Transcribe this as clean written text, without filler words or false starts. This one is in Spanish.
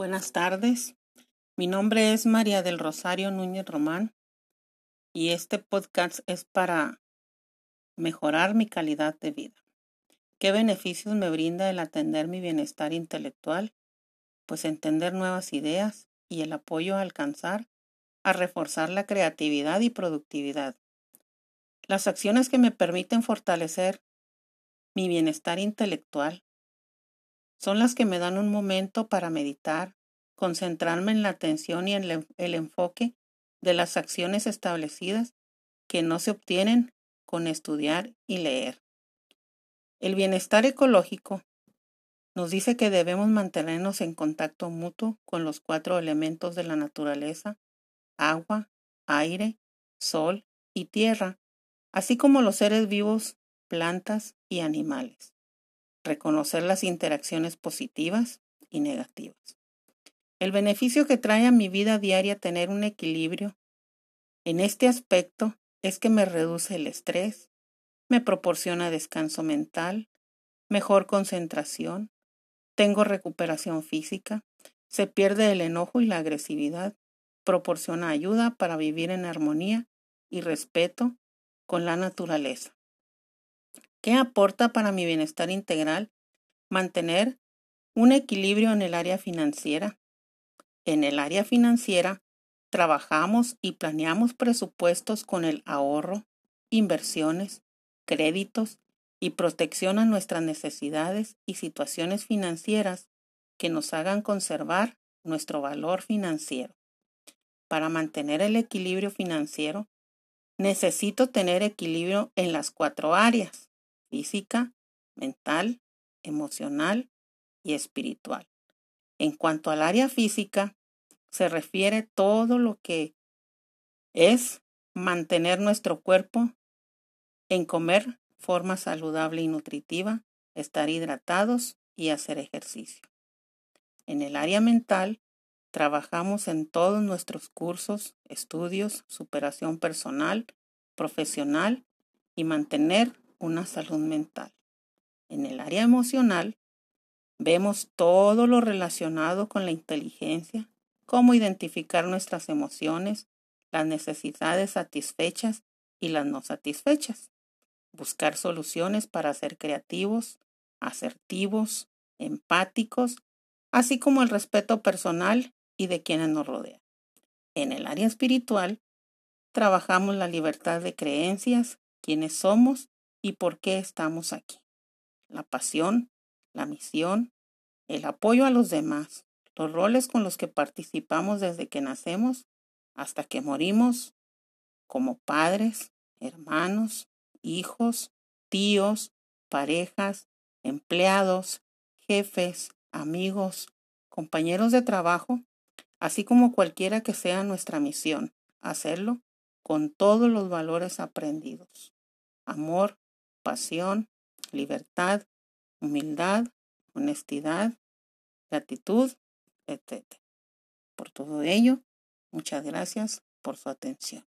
Buenas tardes, mi nombre es María del Rosario Núñez Román y este podcast es para mejorar mi calidad de vida. ¿Qué beneficios me brinda el atender mi bienestar intelectual? Pues entender nuevas ideas y el apoyo a alcanzar, a reforzar la creatividad y productividad. Las acciones que me permiten fortalecer mi bienestar intelectual son las que me dan un momento para meditar, concentrarme en la atención y en el enfoque de las acciones establecidas que no se obtienen con estudiar y leer. El bienestar ecológico nos dice que debemos mantenernos en contacto mutuo con los 4 elementos de la naturaleza: agua, aire, sol y tierra, así como los seres vivos, plantas y animales. Reconocer las interacciones positivas y negativas. El beneficio que trae a mi vida diaria tener un equilibrio en este aspecto es que me reduce el estrés, me proporciona descanso mental, mejor concentración, tengo recuperación física, se pierde el enojo y la agresividad, proporciona ayuda para vivir en armonía y respeto con la naturaleza. ¿Qué aporta para mi bienestar integral? Mantener un equilibrio en el área financiera. En el área financiera, trabajamos y planeamos presupuestos con el ahorro, inversiones, créditos y protección a nuestras necesidades y situaciones financieras que nos hagan conservar nuestro valor financiero. Para mantener el equilibrio financiero, necesito tener equilibrio en las 4 áreas: física, mental, emocional y espiritual. En cuanto al área física, se refiere todo lo que es mantener nuestro cuerpo en comer forma saludable y nutritiva, estar hidratados y hacer ejercicio. En el área mental, trabajamos en todos nuestros cursos, estudios, superación personal, profesional y mantener una salud mental. En el área emocional, vemos todo lo relacionado con la inteligencia, cómo identificar nuestras emociones, las necesidades satisfechas y las no satisfechas, buscar soluciones para ser creativos, asertivos, empáticos, así como el respeto personal y de quienes nos rodean. En el área espiritual, trabajamos la libertad de creencias, quiénes somos y por qué estamos aquí, la pasión, la misión, el apoyo a los demás, los roles con los que participamos desde que nacemos hasta que morimos, como padres, hermanos, hijos, tíos, parejas, empleados, jefes, amigos, compañeros de trabajo, así como cualquiera que sea nuestra misión, hacerlo con todos los valores aprendidos: amor, pasión, libertad, humildad, honestidad, gratitud, etc. Por todo ello, muchas gracias por su atención.